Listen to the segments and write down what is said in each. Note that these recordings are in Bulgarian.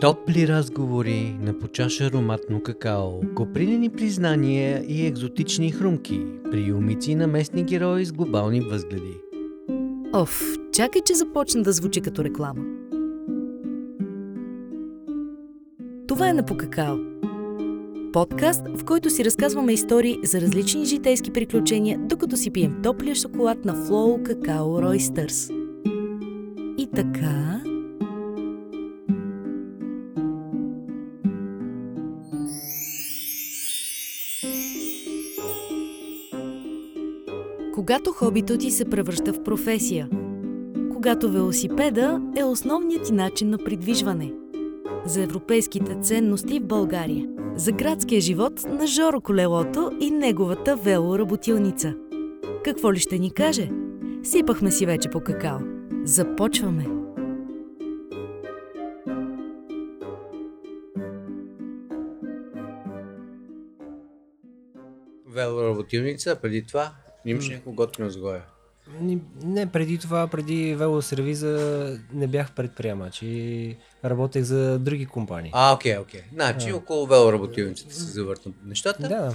Топли разговори на по чаша ароматно какао, копринени признания и екзотични хрумки, приумици на местни герои с глобални възгледи. Оф, чакай, че започна да звучи като реклама. Това е на Покакао. Подкаст, в който си разказваме истории за различни житейски приключения, докато си пием топлия шоколад на Flow Какао Ростърс. И така... Когато хобито ти се превръща в професия. Когато велосипеда е основният ти начин на придвижване. За европейските ценности в България. За градския живот на Жоро Колелото и неговата велоработилница. Какво ли ще ни каже? Сипахме си вече по какао. Започваме! Велоработилница, преди това имаш някакво готино сгоя? Не, преди велосервиза не бях предприемач и работех за други компании. Окей. Значи около велоработилницата се завъртат нещата. Да.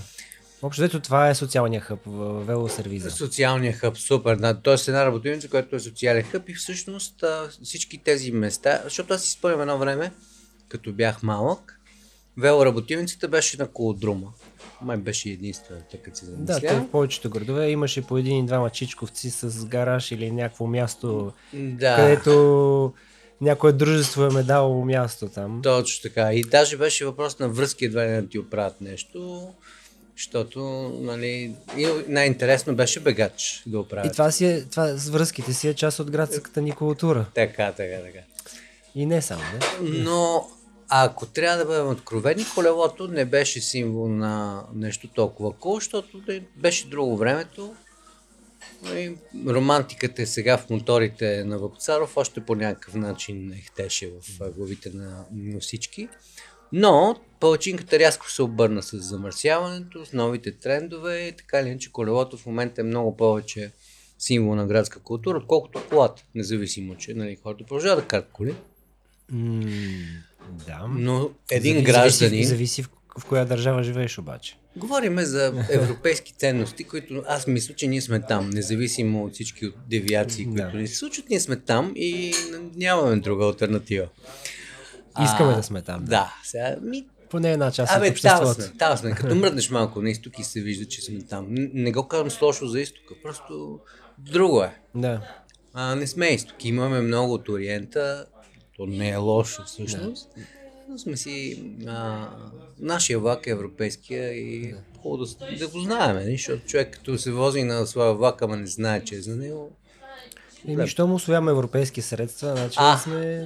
Общо дето това е социалния хъб, велосервиза. Социалния хъб, супер. Тоест една работилница, която е социален хъб и всъщност всички тези места, защото аз си спомням едно време, като бях малък, велоработилницата беше на Колодрума. Май беше единствената, като се замисля. Да, в повечето градове имаше по един-двама чичковци с гараж или някакво място, където някое дружество е дало място там. Точно така. И даже беше въпрос на връзки, едва ли да ти оправят нещо, защото нали, най-интересно беше бегач да оправят. И това с връзките си е част от градската ни култура. Така. И не само, не? Но... Ако трябва да бъдем откровени, колелото не беше символ на нещо толкова кул, защото беше друго времето. И романтиката сега в моторите на Вапцаров още по някакъв начин ехтеше в главите на всички. Но палачинката рязко се обърна с замърсяването, с новите трендове и така или иначе колелото в момента е много повече символ на градска култура, отколкото колата, независимо че нали, хората продължават да карат коли. Да. Но един гражданин... Зависи в коя държава живееш обаче. Говориме за европейски ценности, които аз мисля, че ние сме там. Независимо от всички от девиации, които ни се случват, ние сме там и нямаме друга алтернатива. Искаме да сме там. Да. Сега, поне една част от обществото. Там сме. Като мръднеш малко на изток и се вижда, че сме там. Не го казвам с лошо за изтока, просто друго е. Да. Не сме изтоки, имаме много от Ориента. То не е лошо всъщност, но сме си, нашия влак е европейския и хубаво да го знаем, защото човек като се вози на своя влак, ама не знае, че е за него. И нищо му освояваме европейски средства, значи сме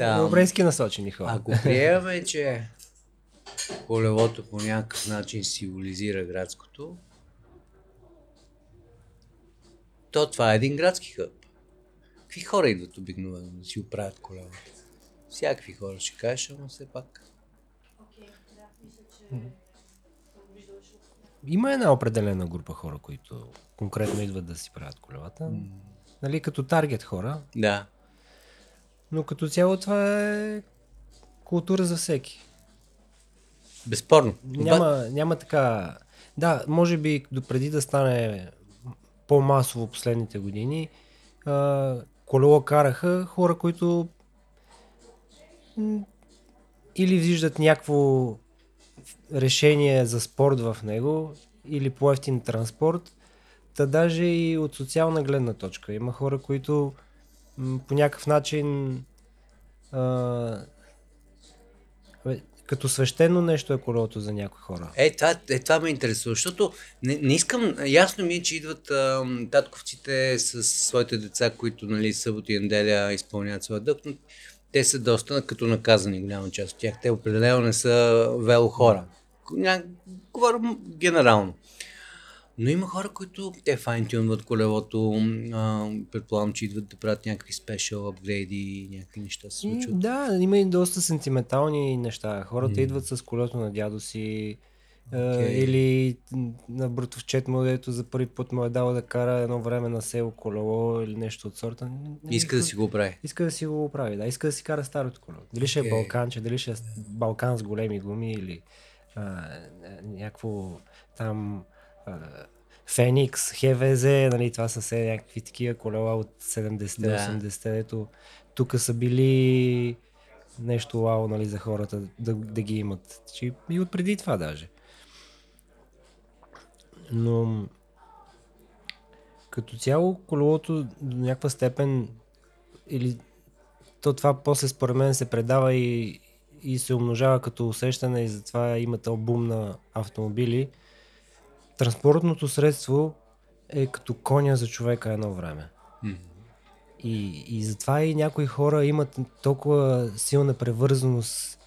европейски насочени хора. Ако приемаме, че колелото по някакъв начин символизира градското, то това е един градски хъб. Какви хора идват обикновено да си оправят колелото? Всякакви хора ще кажеш, но все пак. Има една определена група хора, които конкретно идват да си правят колелата. Нали, като таргет хора. Да. Но като цяло това е култура за всеки. Безспорно. Няма така... Да, може би допреди да стане по-масово последните години, колело караха хора, които или виждат някакво решение за спорт в него, или по-евтин транспорт, та даже и от социална гледна точка. Има хора, които по някакъв начин като свещено нещо е колелото за някои хора. Това ме интересува, защото не искам, ясно ми е, че идват татковците с своите деца, които нали, събота и неделя изпълняват своя дълг, но те са доста като наказани голяма част от тях. Те определено не са велохора. Говорим генерално. Но има хора, които те файнтюнват колелото, предполагам, че идват да правят някакви спешъл апгрейди, някакви неща се случват. Да, има и доста сентиментални неща. Хората идват с колелото на дядо си, Или на братовчет му, дето за първи път му е дал да кара едно време на село колело или нещо от сорта. Иска да си го прави. Иска да си го прави, да. Иска да си кара старото колело. Дали ще е балканче, дали ще е балкан с големи гуми или някакво там Феникс, Хевезе, нали, това са все някакви такива колела от 70-80-те, дето тук са били нещо лао, нали, за хората да ги имат. И отпреди това даже. Но като цяло колелото до някаква степен или то това после според мен се предава и се умножава като усещане и затова имате албум на автомобили. Транспортното средство е като коня за човека едно време. Mm-hmm. И затова и някои хора имат толкова силна превързаност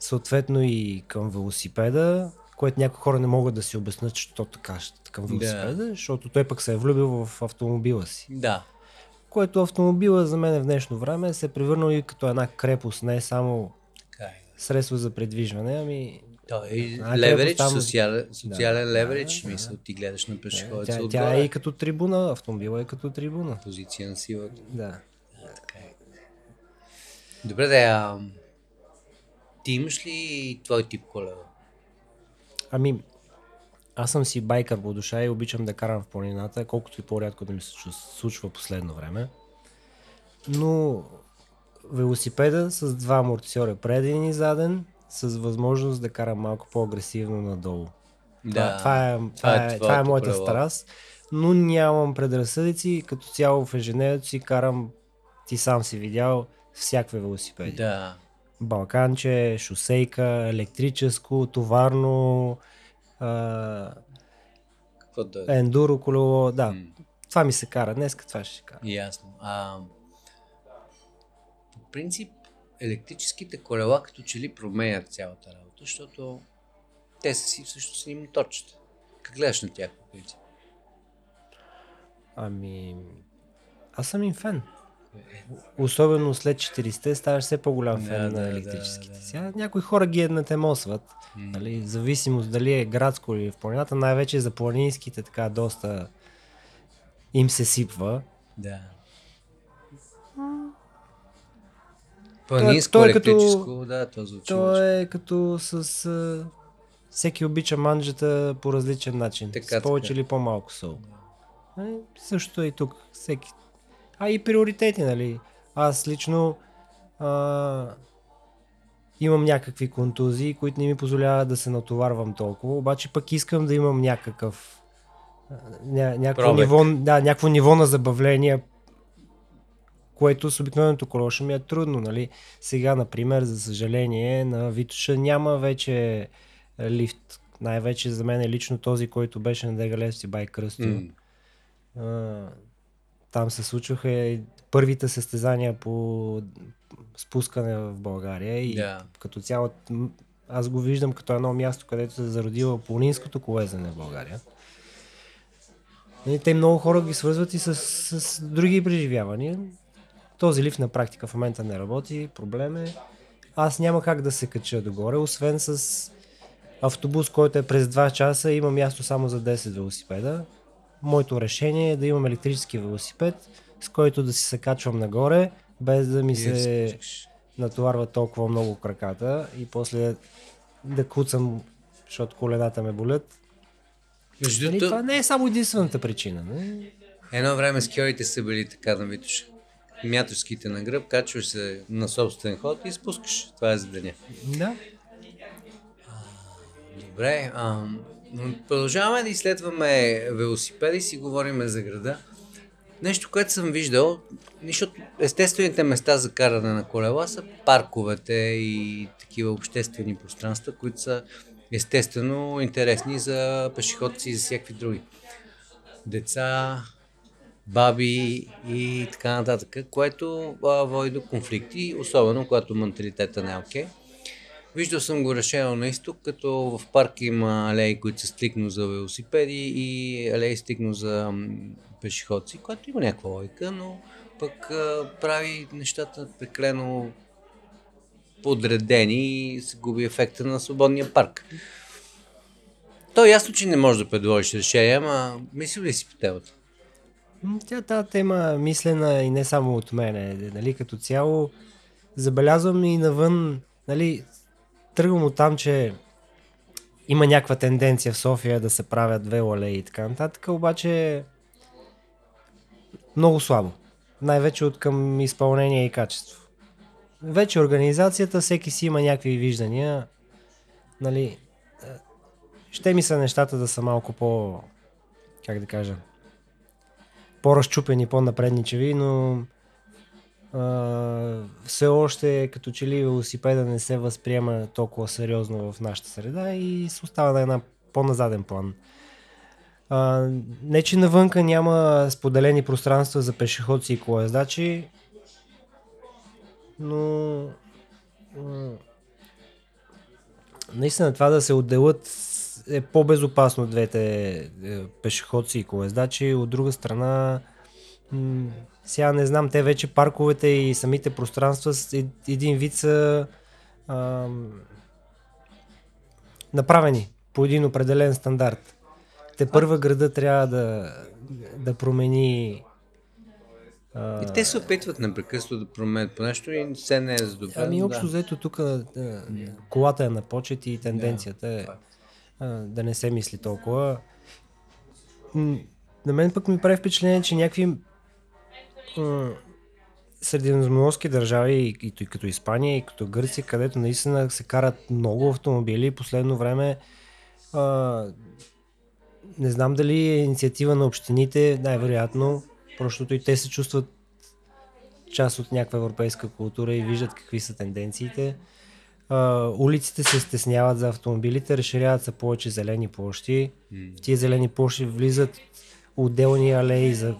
съответно и към велосипеда, което някои хора не могат да си обяснят, що така към велосипеда, защото той пък се е влюбил в автомобила си. Да. Което автомобила за мен в днешно време се е превърнал и като една крепост, не само средство за придвижване, ами... Да, и леверидж, социален леверидж, мисъл, ти гледаш на пешеходеца отгоре. Тя е и като трибуна, автомобила е като трибуна. Позиция на силата. Да. Така е. Добре, ти имаш ли твой тип колело? Ами, аз съм си байкър по душа и обичам да карам в планината, колкото и по-рядко да ми се случва последно време. Но велосипеда с два амортисьора преден и заден, с възможност да карам малко по-агресивно надолу. Да, това е моята страст, но нямам предразсъдици, като цяло в ежедневието си карам, ти сам си видял, всякакви велосипеди. Да. Балканче, шосейка, електрическо, товарно, ендуро колело, да. Това ми се кара днес, това ще кара. Ясно. По принцип, електрическите колела като че ли променят цялата работа, защото те са си всъщност и моторчета. Как гледаш на тях по принцип? Ами, аз съм им фен. Особено след 40-те ставаш все по-голям фен на електрическите. Сега някои хора ги еднатемосват, нали, в зависимост дали е градско или в планината, най-вече за планинските така доста им се сипва. Да. Планинско, електрическо, да, това звучи. То е като с... всеки обича манджата по различен начин, с повече или по-малко сол. Също и тук, всеки. А и приоритети, нали? Аз лично имам някакви контузии, които не ми позволяват да се натоварвам толкова, обаче пък искам да имам някакво ниво на забавление, което с обикновеното колело ще ми е трудно, нали? Сега, например, за съжаление, на Витоша няма вече лифт. Най-вече за мен е лично този, който беше на Драгалевци бай Кръсто. Там се случваха първите състезания по спускане в България и като цяло аз го виждам като едно място, където се зародило планинското колезене в България. И те много хора ги свързват и с други преживявания. Този лифт на практика в момента не работи, проблем е. Аз няма как да се кача догоре, освен с автобус, който е през 2 часа, има място само за 10 велосипеда. Моето решение е да имам електрически велосипед, с който да си се качвам нагоре, без да ми се натоварва толкова много краката и после да куцам, защото колената ме болят. Това не е само единствената причина. Не? Едно време скиорите са били така на Витоша. Мятовските на гръб, качваш се на собствен ход и спускаш. Това е за деня. Да. Добре. Продължаваме да изследваме велосипеди и си говорим за града. Нещо, което съм виждал, защото естествените места за каране на колела са парковете и такива обществени пространства, които са естествено интересни за пешеходци и за всякакви други. Деца, баби и така нататък, което води до конфликти, особено когато менталитета не е окей. Виждал съм го решено на изток, като в парка има алеи, които са стикно за велосипеди и алеи стикно за пешеходци, което има някаква логика, но пък прави нещата преклено подредени и се губи ефекта на свободния парк. То е ясно, че не можеш да предложиш решение, ама мислил ли си по темата? Тя тази тема мислена и не само от мене, нали, като цяло забелязвам и навън, нали, тръгвам от там, че има някаква тенденция в София да се правят велоалеи и така нататък, обаче много слабо, най-вече от към изпълнение и качество. Вече организацията, всеки си има някакви виждания, нали, ще ми са нещата да са малко по, как да кажа, по-разчупени, по-напредничеви, но все още като че ли велосипеда не се възприема толкова сериозно в нашата среда и се остава на една по-назаден план. Не, че навънка няма споделени пространства за пешеходци и колоездачи, но наистина това да се отделят е по-безопасно от двете пешеходци и колоездачи. От друга страна, сега не знам, те вече парковете и самите пространства един вид са направени по един определен стандарт. Тепърва града трябва да промени. И те се опитват непрекъснато да променят по нещо и все не е задоволено. Ами общо взето тук колата е на почет и тенденцията е да не се мисли толкова. На мен пък ми прави впечатление, че някакви средиземноморски държави, и като Испания, и като Гърция, където наистина се карат много автомобили, последно време не знам дали е инициатива на общините, най-вероятно, защото и те се чувстват част от някаква европейска култура и виждат какви са тенденциите. Улиците се стесняват за автомобилите, разширяват се повече зелени площи. В тия зелени площи влизат отделни алеи за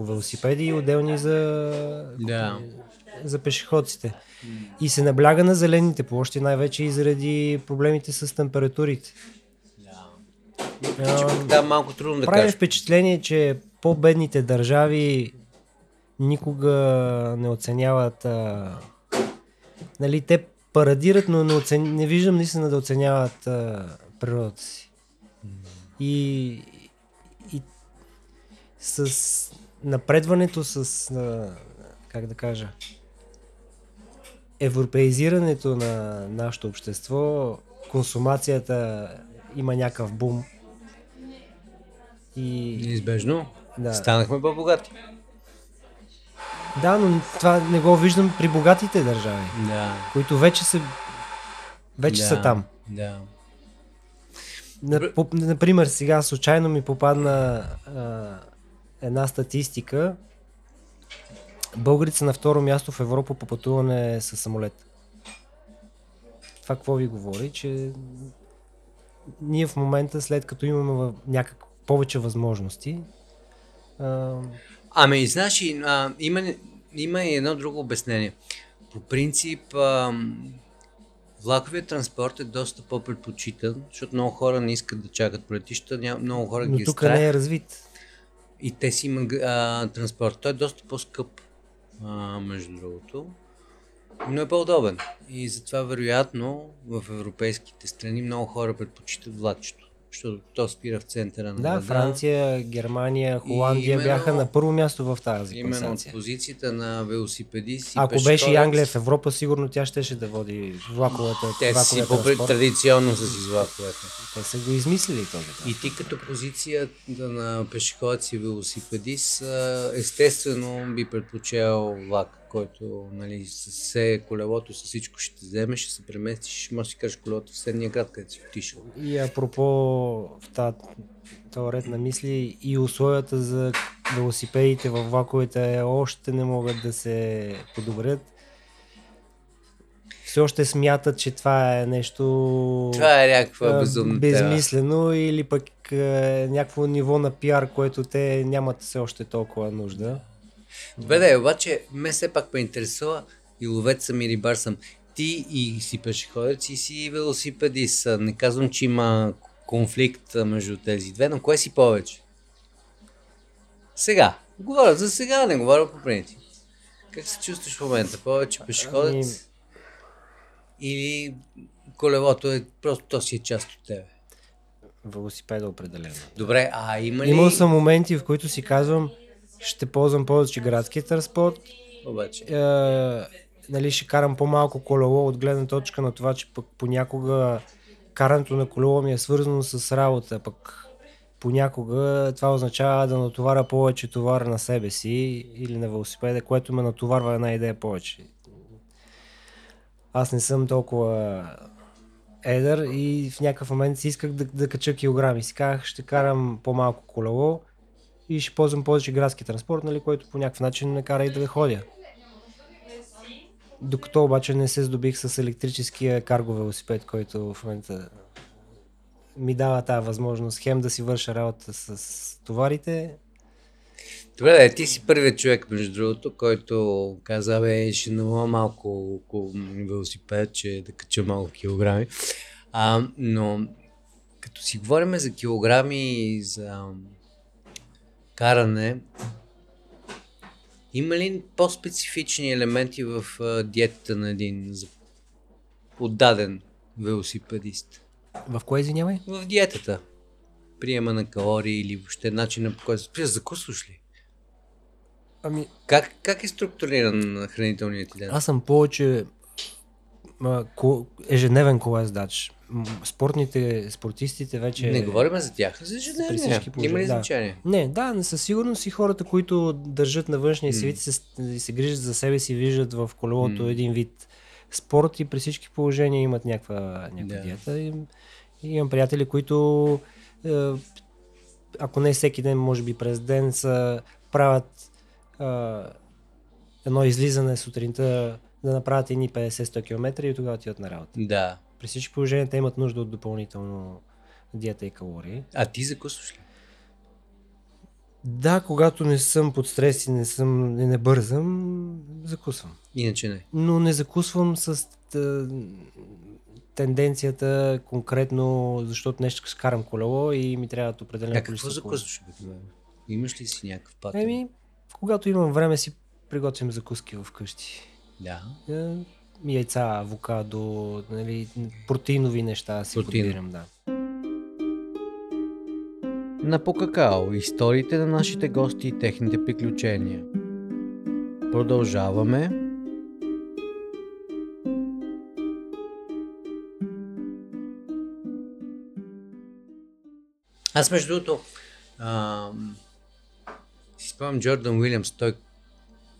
велосипеди и отделни за пешеходците. И се набляга на зелените площи, най-вече и заради проблемите с температурите. Малко трудно да кажа. Прави впечатление, че по-бедните държави никога не оценяват. Нали, те парадират, но не виждам наистина да оценяват природата си. И с напредването, с как да кажа, европеизирането на нашето общество, консумацията има някакъв бум. Неизбежно. Да. Станахме по-богати. Да, но това не го виждам при богатите държави, които вече са там. Да. Например, сега случайно ми попадна една статистика. Българите са на второ място в Европа по пътуване със самолет. Това какво ви говори, че ние в момента, след като имаме някакво повече възможности. Ами, знаеш, има и едно друго обяснение. По принцип, влаковият транспорт е доста по-предпочитан, защото много хора не искат да чакат по летища, много хора ги страх. Но тук не е развит. И те си имат транспорт. Той е доста по-скъп, между другото, но е по-удобен. И затова, вероятно, в европейските страни много хора предпочитат влачето, защото то спира в центъра на града. Да, Франция, Германия, Холандия бяха на първо място в тази класация. Именно от позицията на велосипедисти. Ако беше и Англия в Европа, сигурно тя щеше да води влаковата. Те си традиционно с влаковете. Те са го измислили този. И ти като позицията на пешеходци и велосипедист, естествено би предпочел влак, който, нали, с колелото, с всичко ще те вземеш, ще се преместиш, може да си кажеш колелото в следния град, където си отишъл. И апропо в този ред на мисли, и условията за велосипедите във влаковете още не могат да се подобрят. Все още смятат, че това е нещо. Това е някаква безмислено или пък някакво ниво на пиар, което те нямат все още толкова нужда. Добре, обаче ме все пак ме интересува, и ловец съм, и рибар съм. Ти и си пешеходец, и си велосипедист. Не казвам, че има конфликт между тези две, но кое си повече? Сега. Говоря за сега, не говоря по принцип. Как се чувстваш в момента? Повече пешеходец или колелото е просто, то си е част от тебе? велосипеда определено. Добре, а има ли... Имал съм моменти, в които си казвам, ще ползвам повече градския транспорт, обаче... нали, ще карам по-малко колело от гледна точка на това, че пък понякога карането на колело ми е свързано с работа, пък понякога това означава да натоваря повече товар на себе си или на велосипеда, което ме натоварва една идея повече. Аз не съм толкова едър и в някакъв момент си исках да кача килограми. Си казах, ще карам по-малко колело и ще ползвам повече градски транспорт, нали, който по някакъв начин ме кара и да ходя. Докато обаче не се здобих с електрическия карго велосипед, който в момента ми дава тази възможност хем да си върша работа с товарите. Добре, да, ти си първият човек, между другото, който каза, бе, ще намаля малко около велосипед, че да кача малко килограми. Но като си говорим за килограми и за каране, има ли по-специфични елементи в диетата на един отдаден велосипедист? В кое, извинявай? В диетата. Приема на калории или въобще начина по който се закусваш ли? Ами... Как е структуриран хранителният ти ден? Аз съм повече ежедневен колездач. Спортистите вече... Не говорим за тях, за ежедневния. Има ли значение? Не, да, със сигурност и хората, които държат на външния си вид и се грижат за себе си, виждат в колелото един вид спорт и при всички положения имат някаква диета. И имам приятели, които ако не всеки ден, може би през ден, правят едно излизане сутринта да направят едни 50-100 км и тогава отиват на работа. Да. При всички положения те имат нужда от допълнително диета и калории. А ти закусваш ли? Да, когато не съм под стрес и не бързам, закусвам. Иначе не. Но не закусвам с тенденцията конкретно, защото нещо скарам колело и ми трябва да определено количество. Какво закусваш? Имаш ли си някакъв път? Еми, когато имам време си приготвям закуски вкъщи. Да. Яйца, авокадо, нали, протеинови неща си подбирам, да. На Покакао – историите на нашите гости и техните приключения. Продължаваме. Аз между другото си спомням Джордан Уилямс, той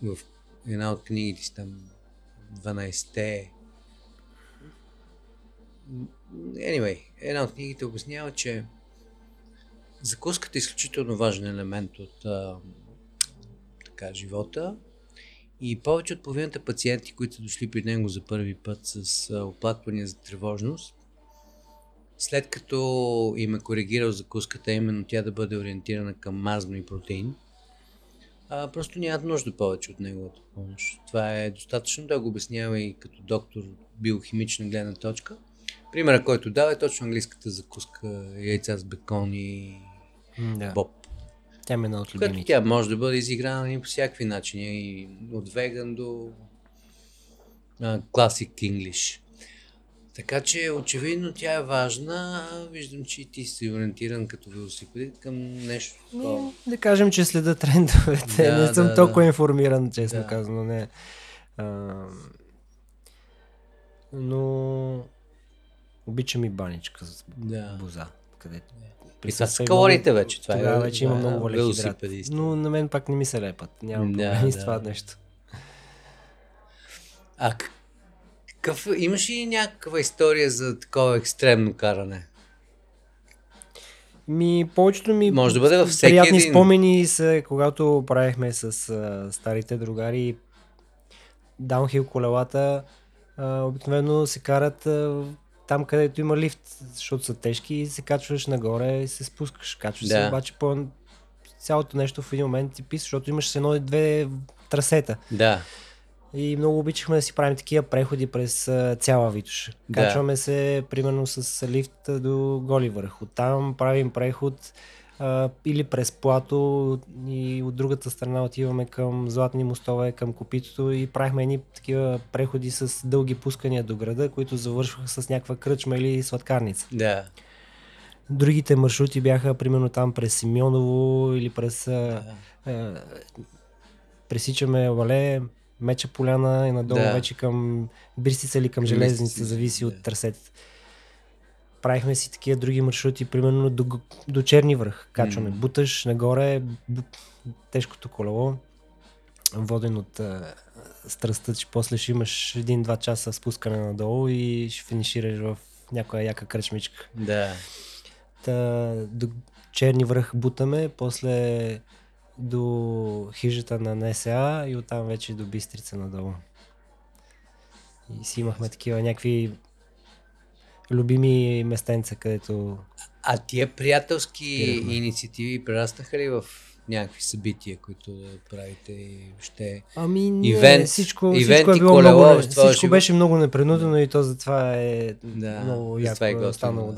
в една от книгите си там 12-те. Anyway, една от книгите обяснява, че закуската е изключително важен елемент от живота и повече от половината пациенти, които са дошли при него за първи път с оплаквания за тревожност, след като им е коригирал закуската, именно тя да бъде ориентирана към мазно и протеин, просто нямат нужда повече от неговата помощ. Това е достатъчно, да го обяснява и като доктор биохимична гледна точка. Примерът, който дава е точно английската закуска, яйца с бекон и боб. Тя ме научи. Като тя може да бъде изиграна и по всякакви начини, и от веган до класик инглиш. Така че очевидно тя е важна. Виждам, че ти си ориентиран като велосипедист към нещо. Но, да кажем, че следа трендовете. Не съм толкова информиран, честно казано. Не. Но... Обичам и баничка с боза. Където. И с калориите вече. Това тогава вече има много валихидрат. Но на мен пак не ми се лепат. Нямам проблеми с това нещо. А имаш ли някаква история за такова екстремно каране? Повечето ми може да бъде във всеки приятни един... спомени са, когато правихме с старите другари даунхил колелата. Обикновено се карат там, където има лифт, защото са тежки и се качваш нагоре и се спускаш. Качваш се, обаче по цялото нещо в един момент ти писаш, защото имаш едно и две трасета. Да. И много обичахме да си правим такива преходи през цяла Витоша. Качваме се примерно с лифт до Голи връх. Оттам правим преход или през плато и от другата страна отиваме към Златни мостове, към копитото и правихме едни такива преходи с дълги пускания до града, които завършваха с някаква кръчма или сладкарница. Да. Другите маршрути бяха примерно там през Симьоново или през пресичаме Вале, Меча, поляна и надолу вече към Бистрица или към Железница, зависи от трасето. Правихме си такива други маршрути, примерно до Черни връх качваме. Буташ нагоре, тежкото колело, воден от страстта, че после ще имаш 1-2 часа спускане надолу и ще финишираш в някоя яка кръчмичка. Да. До Черни връх бутаме, после до хижата на НСА и оттам вече до Бистрица надолу. И си имахме такива някакви любими местенца, където... А тия приятелски инициативи прерастаха ли в някакви събития, които правите и въобще? Ами не, ивент, всичко е било колело, много, всичко беше много непринудено и то затова е много яко станало,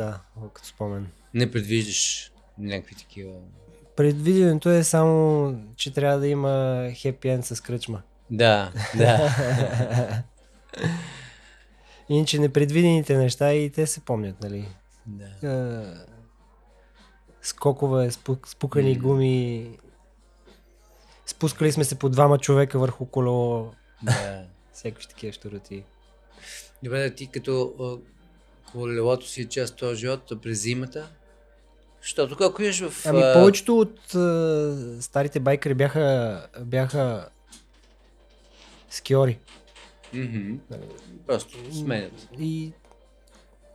като спомен. Не предвиждаш някакви такива? Предвиденето е само, че трябва да има хепи енд с кръчма. Да. Иначе непредвидените неща и те се помнят, нали? Скокове, спукани гуми. Спускали сме се по 2 човека върху колело. Всякакви такива щуроти. Добре, ти като колелото си е част от този живот през зимата? Защото ако еш в... Ами повечето от старите байкери бяха скиори. Просто сменят. И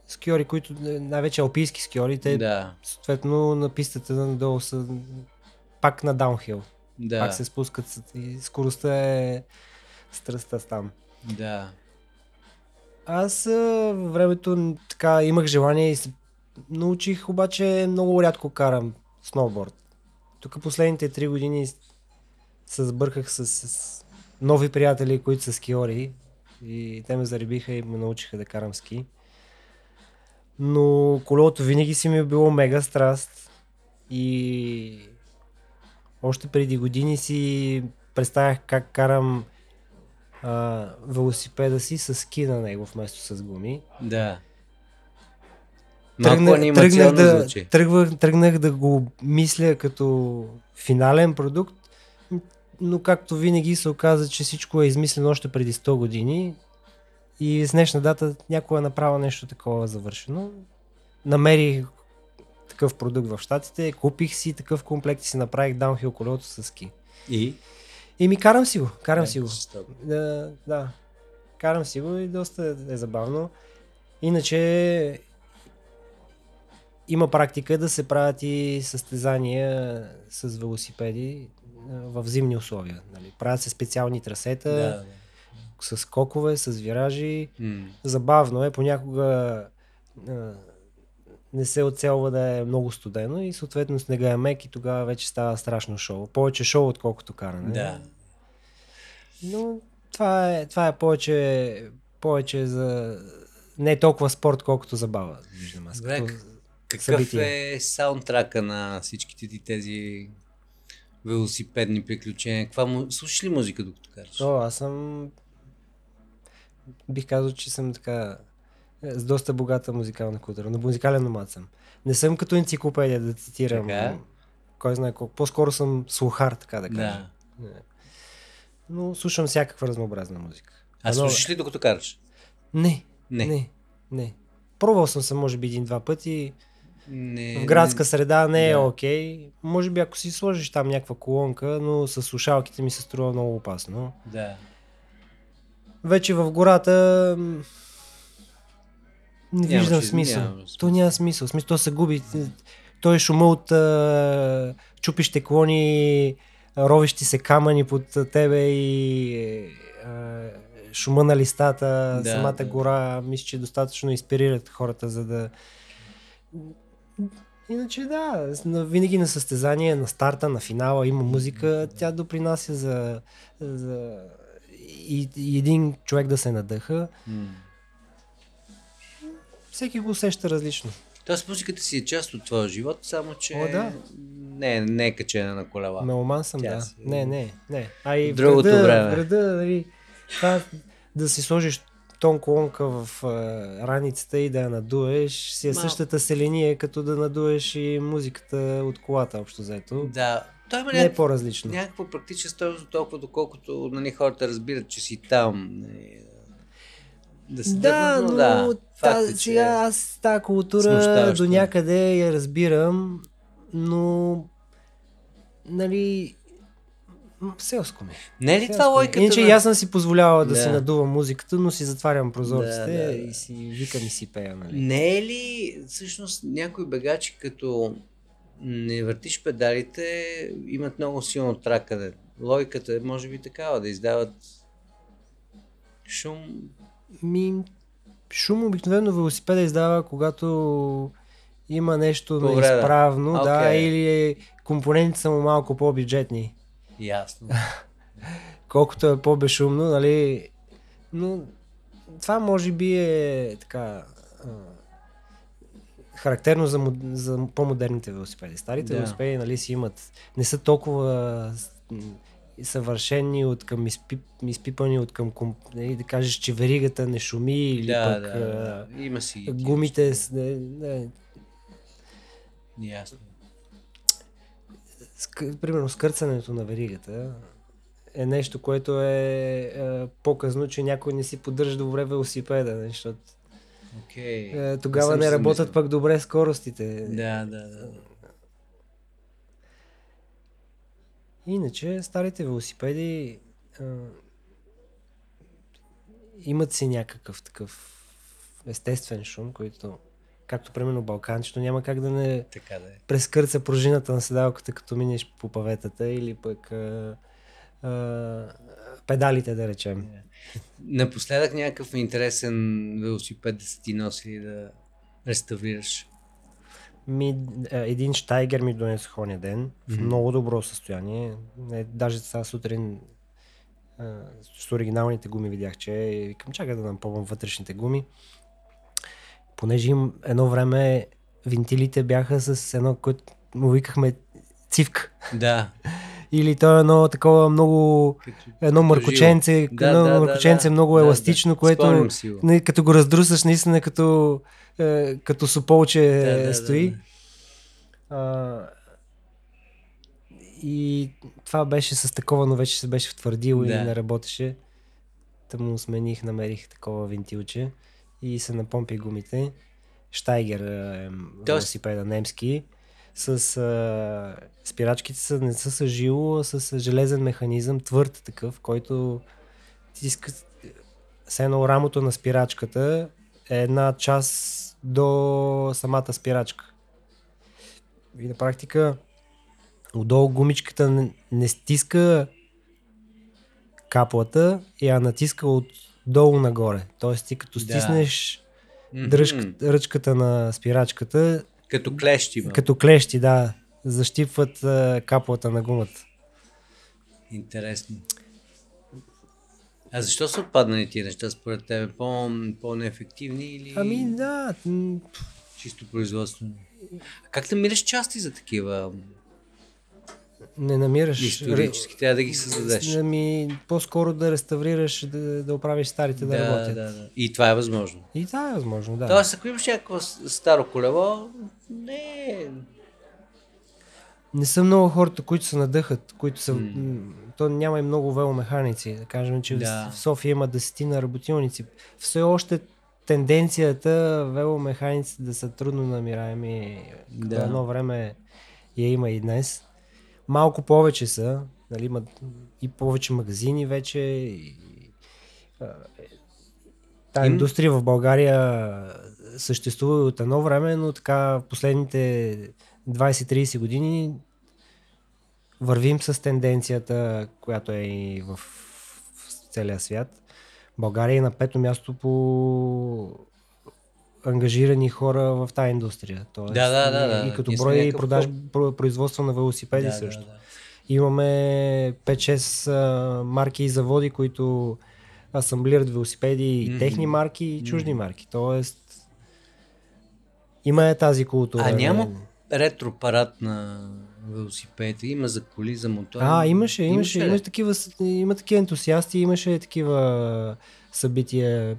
скиори, които най-вече алпийски скиори, те съответно на пистата надолу са пак на даунхил. Да. Пак се спускат и скоростта е страстта там. Да. Аз във времето така имах желание и се научих, обаче много рядко карам сноуборд. Тук последните 3 години се сбърках с нови приятели, които са скиори. И те ме зарибиха и ме научиха да карам ски. Но колелото винаги си ми е било мега страст. И още преди години си представях как карам велосипеда си с ски на него вместо с гуми. Да. Тръгнах да го мисля като финален продукт. Но както винаги се оказа, че всичко е измислено още преди 100 години и с днешна дата някога е направил нещо такова завършено. Намерих такъв продукт в щатите, купих си такъв комплект и си направих даунхил колелото с ски. И ми карам си го. Карам си го и доста е забавно. Иначе има практика да се правят и състезания с велосипеди в зимни условия. Нали? Правят се специални трасета, с скокове, с виражи. Забавно е, понякога не се оцелва да е много студено и съответно снега е мек и тогава вече става страшно шоу. Повече шоу, отколкото каране. Да. Но това е повече за... Не е толкова спорт, колкото забава. Виждам аз. Какъв е саундтрака на всичките ти тези велосипедни приключения? Слушаш ли музика докато караш? Аз съм... Бих казал, че съм така... С доста богата музикална култура. Но музикален номад съм. Не съм като енциклопедия да цитирам. Така? Кой знае колко. По-скоро съм слухар, така да кажа. Да. Но слушам всякаква разнообразна музика. Слушаш ли докато караш? Не. Пробвал съм може би 1-2 пъти. В градска среда не е окей. Може би ако си сложиш там някаква колонка, но с слушалките ми се струва много опасно. Да. Вече в гората не виждам смисъл. То няма смисъл. То се губи. То е шума от чупищи клони, ровищи се камъни под тебе и шума на листата, самата гора. Мисля, че достатъчно инспирират хората, за да... Иначе винаги на състезание, на старта, на финала има музика, тя допринася за и един човек да се надъха. Всеки го усеща различно. Тоест музиката си е част от твоя живот, само че не е качена на колела. Меломан съм, си... Не. А и в града, нали, да си сложиш тонколонка в раницата и да я надуеш, си е същата селения, като да надуеш и музиката от колата, общо взето. Да. Той не е по-различно. Някаква практическа стойност, толкова доколкото нали, хората разбират, че си там. Да, се дърна, но да, факт е, че аз тази култура до някъде я разбирам, но нали... Селско ми. Не е ли това лойката? Иначе и аз съм си позволявала да си надувам музиката, но си затварям прозорците и си викам и си пея. Нали? Не е ли всъщност някои бегачи, като не въртиш педалите, имат много силно тракане? Лойката е може би такава, да издават шум. Шум обикновено велосипеда издава, когато има нещо неизправно, или компонентите са му малко по-бюджетни. Ясно. Колкото е по-бешумно, нали, но това може би е така характерно за по-модерните велосипеди. Старите велосипеди, нали, си имат, не са толкова съвършени от към изпипани от към, нали, да кажеш, че веригата не шуми или пък има си гумите. Ясно. Примерно скърцането на веригата е нещо, което е показно, че някой не си поддържа добре велосипеда, защото тогава не работят пък добре скоростите. Да. Иначе старите велосипеди имат си някакъв такъв естествен шум, който... Както, примерно, балканчето няма как да не прескърца пружината на седалката, като минеш по паветата или пък педалите, да речем. Напоследък някакъв интересен велосипед да ти носи да реставрираш? Един Штайгер ми донес хоня ден, в много добро състояние. Даже сега сутрин с оригиналните гуми видях, че викам, чакай да напълвам вътрешните гуми. Понеже им едно време вентилите бяха с едно, което му викахме цивка. Да. Или то е едно такова много, едно мъркоченце, много еластично, което като го раздрусаш наистина като суполче стои. И това беше с такова, но вече се беше втвърдило и не работеше. Там му смених, намерих такова вентилче. И се напомпи гумите. Штайгер велосипеда немски. С спирачките не са с жило, а с железен механизъм, твърд такъв, който тиска с едно рамото на спирачката е една част до самата спирачка. И на практика отдолу гумичката не стиска каплата, я натиска от долу нагоре. Тоест ти като стиснеш ръчката на спирачката, като клещи, защипват каплата на гумата. Интересно. А защо са отпаднали тия неща според тебе? По-неефективни или? Чисто производствено. А как намираш части за такива? Не намираш. Исторически трябва да ги създадеш. По-скоро да реставрираш, да оправиш старите да работят. Да. И това е възможно. Тоест, ако имаш някакво старо колело, не са много хората, които се надъхат, които са... То няма и много веломеханици. Да кажем, че в София има 10 работилници. Все още тенденцията веломеханици да са трудно намираеми. До едно време я има и днес. Малко повече са, нали, имат и повече магазини вече. Та индустрия в България съществува от едно време, но така последните 20-30 години вървим с тенденцията, която е и в целия свят. България е на 5-то място по ангажирани хора в тази индустрия. Тоест, и като брой и производство на велосипеди също. Имаме 5-6 марки и заводи, които асамблират велосипеди и техни марки и чужди марки. Тоест има тази култура. А няма ретропарат на велосипеди? Има за коли, за мотори? Имаше такива ентусиасти, имаше такива събития.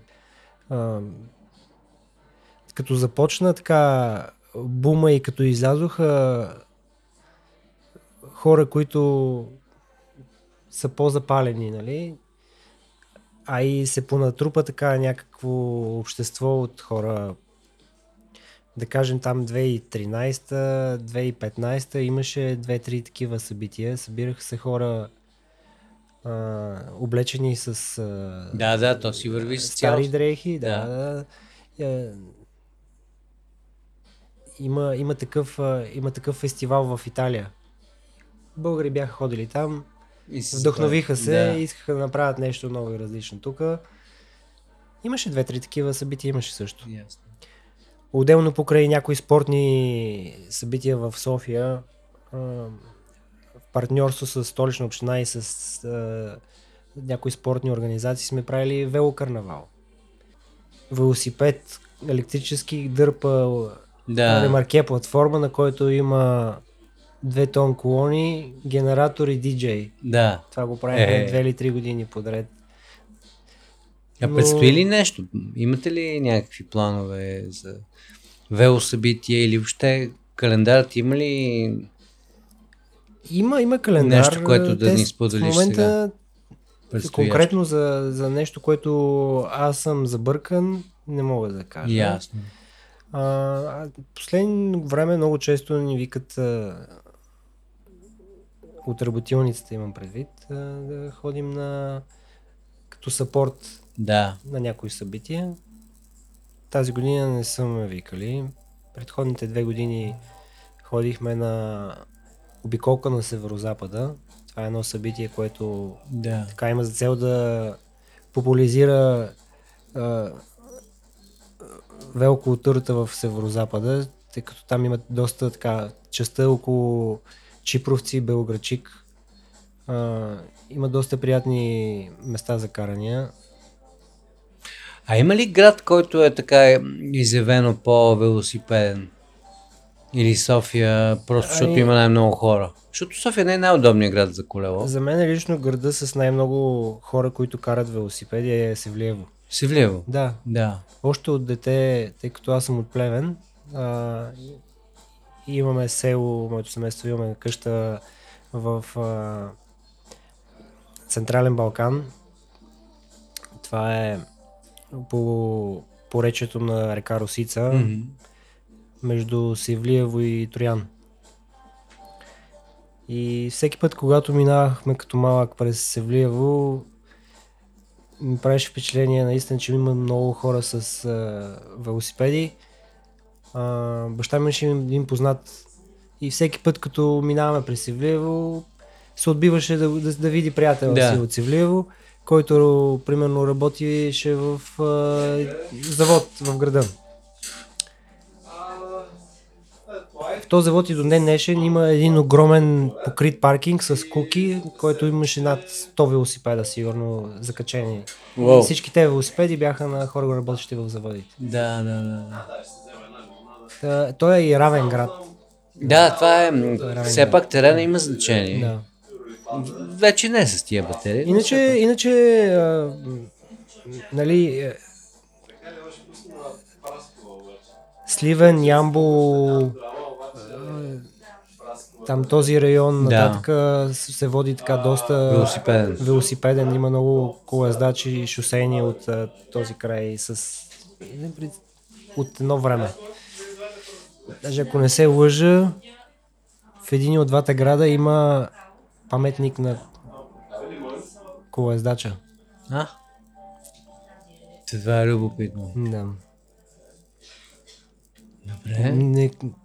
Като започна така бума и като излязоха хора, които са по-запалени, нали? А и се понатрупа така някакво общество от хора. Да кажем там 2013, 2015 имаше 2-3 такива събития. Събираха се хора облечени с то си върви с стари дрехи. Има такъв фестивал в Италия. Българи бяха ходили там, вдъхновиха се, искаха да направят нещо ново и различно тук. Имаше 2-3 такива събития, имаше също. Ясно. Отделно покрай някои спортни събития в София, в партньорство с Столична община и с някои спортни организации сме правили велокарнавал. Велосипед, електрически дърпа, ремарке платформа, на който има 2 тон колони, генератор и диджей. Да. Това го правим 2 или 3 години подред. А предстои ли нещо? Имате ли някакви планове за велосъбития или въобще календарът има ли? Има календар. Нещо, което да ни споделиш сега. Конкретно за нещо, което аз съм забъркан, не мога да кажа. Ясно. Последно време много често ни викат от работилницата, имам предвид, да ходим като съпорт на някои събития. Тази година не съм викали. Предходните 2 години ходихме на обиколка на Северозапада. Това е едно събитие, което така има за цел да популяризира велокултурата в Северозапада, тъй като там имат доста така частта около Чипровци, Белоградчик. Има доста приятни места за карания. А има ли град, който е така изявено по-велосипеден? Или София, просто защото има най-много хора? Защото София не е най-удобният град за колело. За мен лично града с най-много хора, които карат велосипеди, е Севлиево. Севлиево? Да. Още от дете, тъй като аз съм от Плевен, имаме село, моето семейство, имаме къща в Централен Балкан. Това е по поречието на река Росица, между Севлиево и Троян. И всеки път, когато минавахме като малък през Севлиево, ми правеше впечатление наистина, че има много хора с велосипеди. Баща ми имаше един познат и всеки път, като минаваме през Севлиево, се отбиваше да види приятел си от Севлиево, който примерно работеше в завод в града. В този завод и до ден днешен има един огромен покрит паркинг с куки, който имаше над 100 велосипеда сигурно закачени. Wow. Всички те велосипеди бяха на хора, работещи в заводите. Да. Той е и Равенград. Да, това е. Все пак терена има значение. Да. Вече не с тия батерии. Иначе нали, Сливен, Ямбол, там този район нататък се води така доста велосипеден. Има много колездачи, шосейни от този край от едно време. Даже ако не се лъжа, в един от двата града има паметник на колездача. Това е любопитно. Да. Добре.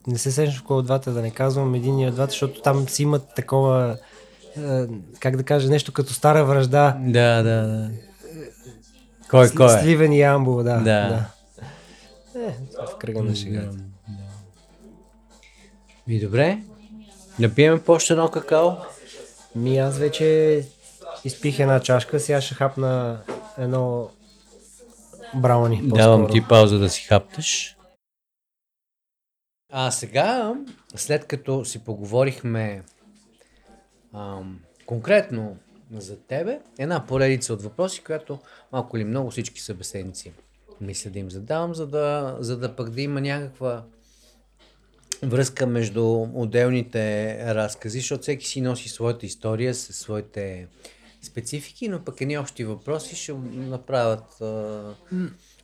Не се сещам в кой от двата, да не казвам един и от двата, защото там си имат такова, как да кажа, нещо като стара вражда. Да. Кой е? Сливен и Ямбол, да. В кръга на шегата. И добре, да пием по-още едно какао. Аз вече изпих една чашка, сега ще хапна едно брауни по-скоро. Давам ти пауза да си хапташ. А сега, след като си поговорихме конкретно за тебе, една поредица от въпроси, която малко или много всички събеседници няколко мисля да им задавам, за да пък да има някаква връзка между отделните разкази, защото всеки си носи своята история със своите специфики, но пък едни общи въпроси ще направят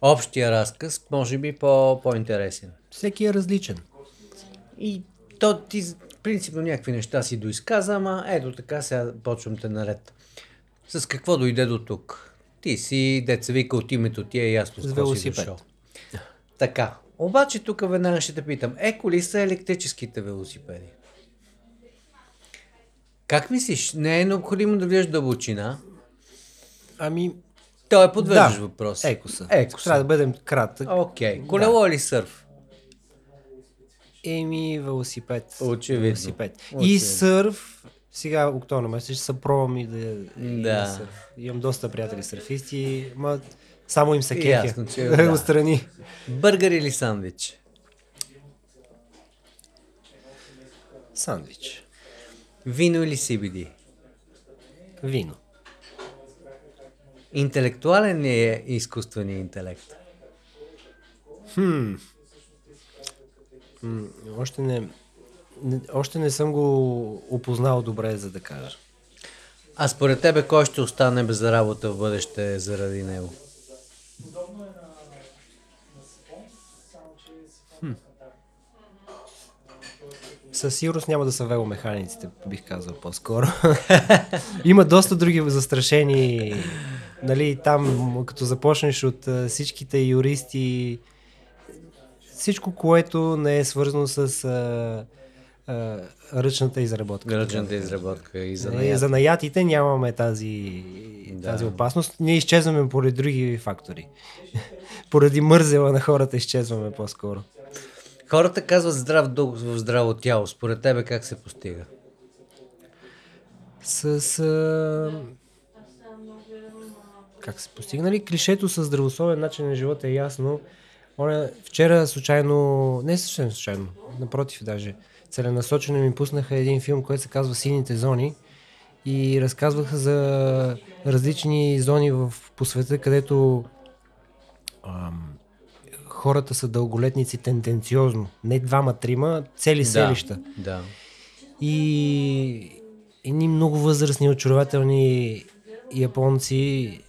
общия разказ, може би по-интересен. Всеки е различен. И то ти, принципно, някакви неща си доизказа, ама ето така сега почвам те наред. С какво дойде до тук? Ти си, деца вика, от името ти е ясно с какво си дошъл. Така, обаче тук веднага ще те питам, еко ли са електрическите велосипеди? Как мислиш, не е необходимо да влезеш в дълбочина? Ами, той е подвеждаш въпрос. Еко са. Трябва да бъдем кратък. Окей. Колело или сърф? Еми, велосипед. Очевидно. И сърф, сега октомври месец, ще се пробвам и да сърф. Имам доста приятели сърфисти, ма само им се кефя. Да го страни. Бъргър или сандвич? Сандвич. Вино или CBD? Вино. Интелектуален ли е изкуственият интелект? Още не съм го опознал добре, за да кажа. А според тебе кой ще остане без работа в бъдеще заради него? Със сигурност няма да са веломеханиците, бих казал по-скоро. Има доста други застрашени, нали, там, като започнеш от всичките юристи, всичко, което не е свързано с ръчната изработка. И занаятите нямаме тази опасност. Ние изчезваме поради други фактори. Поради мързела на хората изчезваме по-скоро. Хората казват здрав дух в здраво тяло. Според тебе как се постига? Как се постига? Нали? Клишето със здравословен начин на живота е ясно. Вчера случайно, не съвсем случайно, напротив даже, целенасочено ми пуснаха един филм, който се казва "Сините зони", и разказваха за различни зони по света, където хората са дълголетници тенденциозно. Не двама-трима, цели селища. Да. И едни много възрастни, очарователни японци,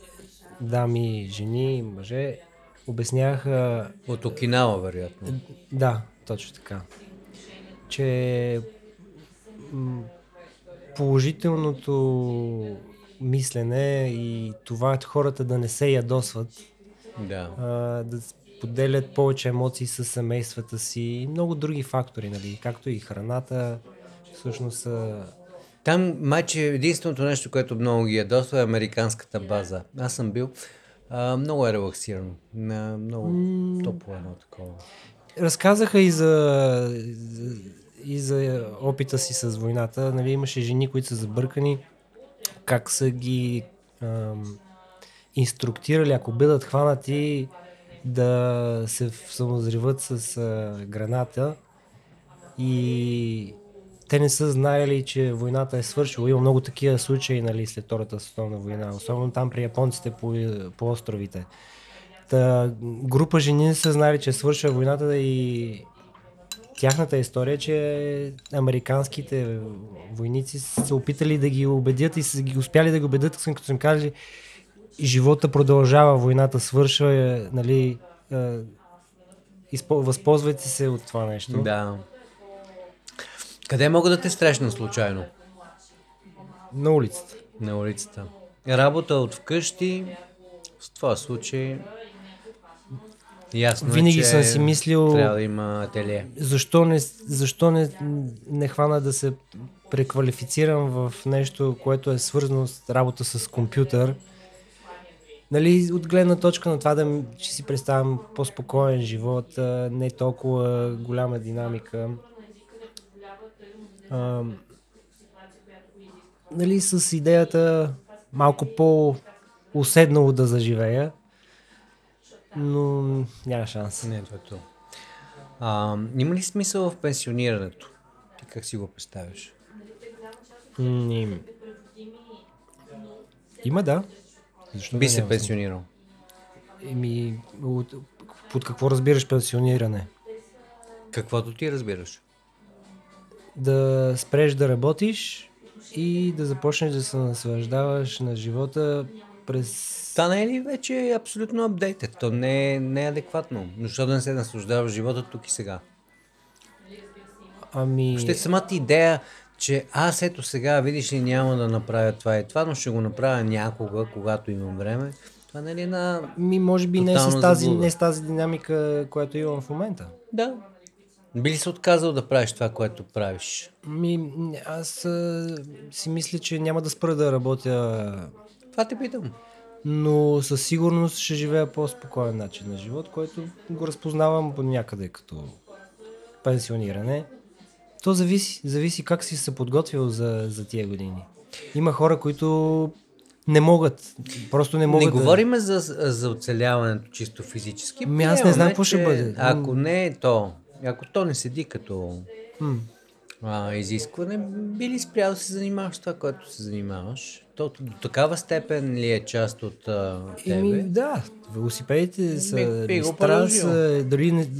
дами, жени, мъже, обясняха... От Окинава, вероятно. Да, точно така. Че положителното мислене и това хората да не се ядосват, да поделят повече емоции с семействата си и много други фактори, нали, както и храната, всъщност... Там, майче, единственото нещо, което много ги ядосва, е американската база. Аз съм бил. Много е релаксирано. Много топло едно такова. Разказаха и за опита си с войната. Нали, имаше жени, които са забъркани, как са ги инструктирали, ако бъдат хванати, да се самозриват с граната, и те не са знаели, че войната е свършила. Има много такива случаи, нали, след Втората световна война, особено там при японците по островите. Та група жени не са знали, че е свършила войната, и тяхната история, че американските войници са опитали да ги убедят и са ги успяли да ги убедят, като са им казали: живота продължава, войната свършва, нали, възползвайте се от това нещо. Да. Къде мога да те срещна случайно? На улицата. Работа от вкъщи, в това случай, ясно. Винаги съм си мислил, трябва да има ателие. Защо не хвана да се преквалифицирам в нещо, което е свързано с работа с компютър? Нали, от гледна точка на това, че си представям по-спокоен живот, не толкова голяма динамика. Нали, с идеята малко по-уседнало да заживея, но няма шанс. Не, това. Има ли смисъл в пенсионирането? Ти как си го представиш? Има, да. Защо би се пенсионирал? Под какво разбираш пенсиониране? Каквото ти разбираш. Да спреш да работиш и да започнеш да се наслаждаваш на живота през... Та не е ли вече абсолютно апдейтед? То не е адекватно. Но защо да не се наслаждаваш живота тук и сега? Ще самата идея, че аз ето сега, видиш ли, няма да направя това и това, но ще го направя някога, когато имам време. Това не е ли една... Може би не с тази динамика, която имам в момента. Да. Би ли се отказал да правиш това, което правиш? Аз си мисля, че няма да спра да работя. Това те питам. Но със сигурност ще живея по-спокоен начин на живот, който го разпознавам по някъде като пенсиониране. То зависи как си се подготвил за тия години. Има хора, които не могат. Просто не могат. Не говорим за оцеляването чисто физически. Аз не знам какво ще бъде. Ако не е то... Ако то не седи като изискване, би ли спрял да се занимаваш това, което се занимаваш? То до такава степен ли е част от тебе? Да, велосипедите са страст,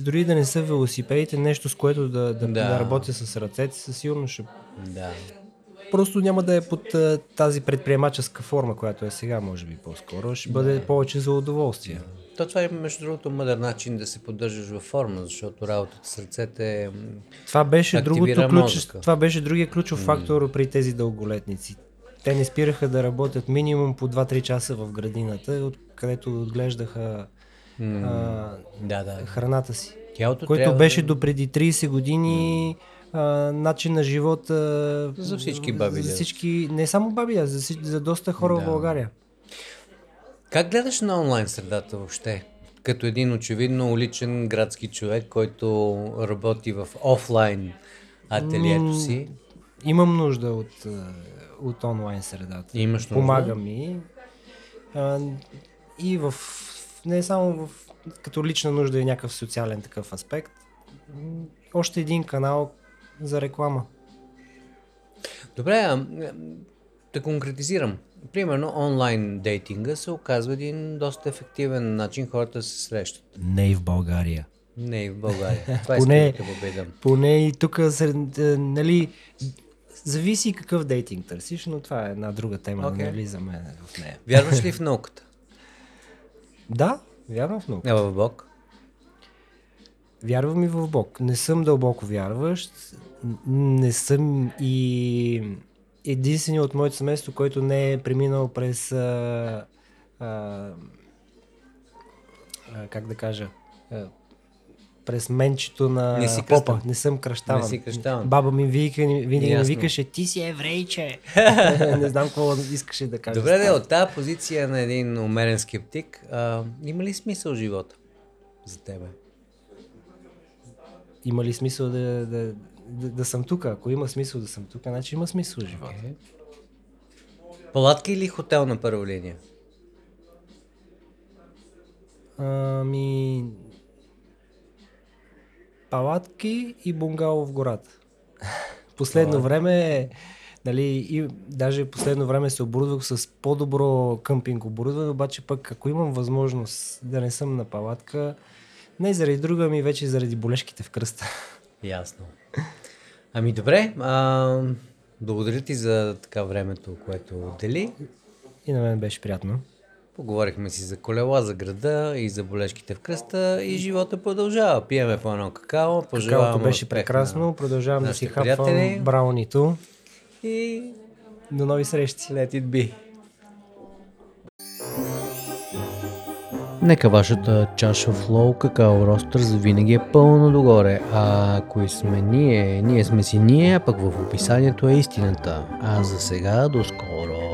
дори да не са велосипедите, нещо с което да работя с ръцете, със сигурно ще... Да. Просто няма да е под тази предприемаческа форма, която е сега, може би по-скоро. Ще бъде повече за удоволствие. То това е, между другото, мъдър начин да се поддържаш във форма, защото работата с ръцете е... Това беше другия ключов фактор при тези дълголетници. Те не спираха да работят минимум по 2-3 часа в градината, където отглеждаха храната си. Тялото, което беше допреди 30 години начин на живота... За всички баби. За всички, не само баби, а за доста хора в България. Как гледаш на онлайн средата въобще? Като един очевидно уличен градски човек, който работи в офлайн ателието си. Имам нужда от онлайн средата. Имаш нужда? Помага ми. И не само като лична нужда и някакъв социален такъв аспект. Още един канал за реклама. Добре, да конкретизирам. Примерно онлайн дейтинга се оказва един доста ефективен начин хората да се срещат. Не и в България. Това поне, искам да победам. Поне и тук, нали, зависи какъв дейтинг търсиш, но това е една друга тема, нали, за мен в нея. Вярваш ли в науката? Да, вярвам в науката. А в Бог? Вярвам и в Бог. Не съм дълбоко вярващ, не съм и... Единственият от моето семейство, който не е преминал през през менчето на попа. Не съм кръщаван. Баба ми винаги ми викаше, ти си еврейче. Не знам какво искаше да кажа. Добре, от тази позиция на един умерен скептик, има ли смисъл живота за тебе? Има ли смисъл да съм тук? Ако има смисъл да съм тук, значи има смисъл в живота. Okay. Палатка или хотел на първа линия? Палатки и бунгало в гората. Последно време, последно време се оборудвах с по-добро къмпинг оборудване, обаче пък ако имам възможност да не съм на палатка, не заради друга, ми вече заради болешките в кръста. Ясно. Добре, благодаря ти за така времето, което отдели. И на мен беше приятно. Поговорихме си за колела, за града и за болешките в кръста и живота продължава. Пиеме по едно какао. Какаото беше прекрасно, продължавам да си хапвам браунито. И до нови срещи. Let it be. Нека вашата чаша Flow Какао Ростърс винаги е пълно догоре, а кои сме ние сме си ние, а пък в описанието е истината. А за сега, до скоро!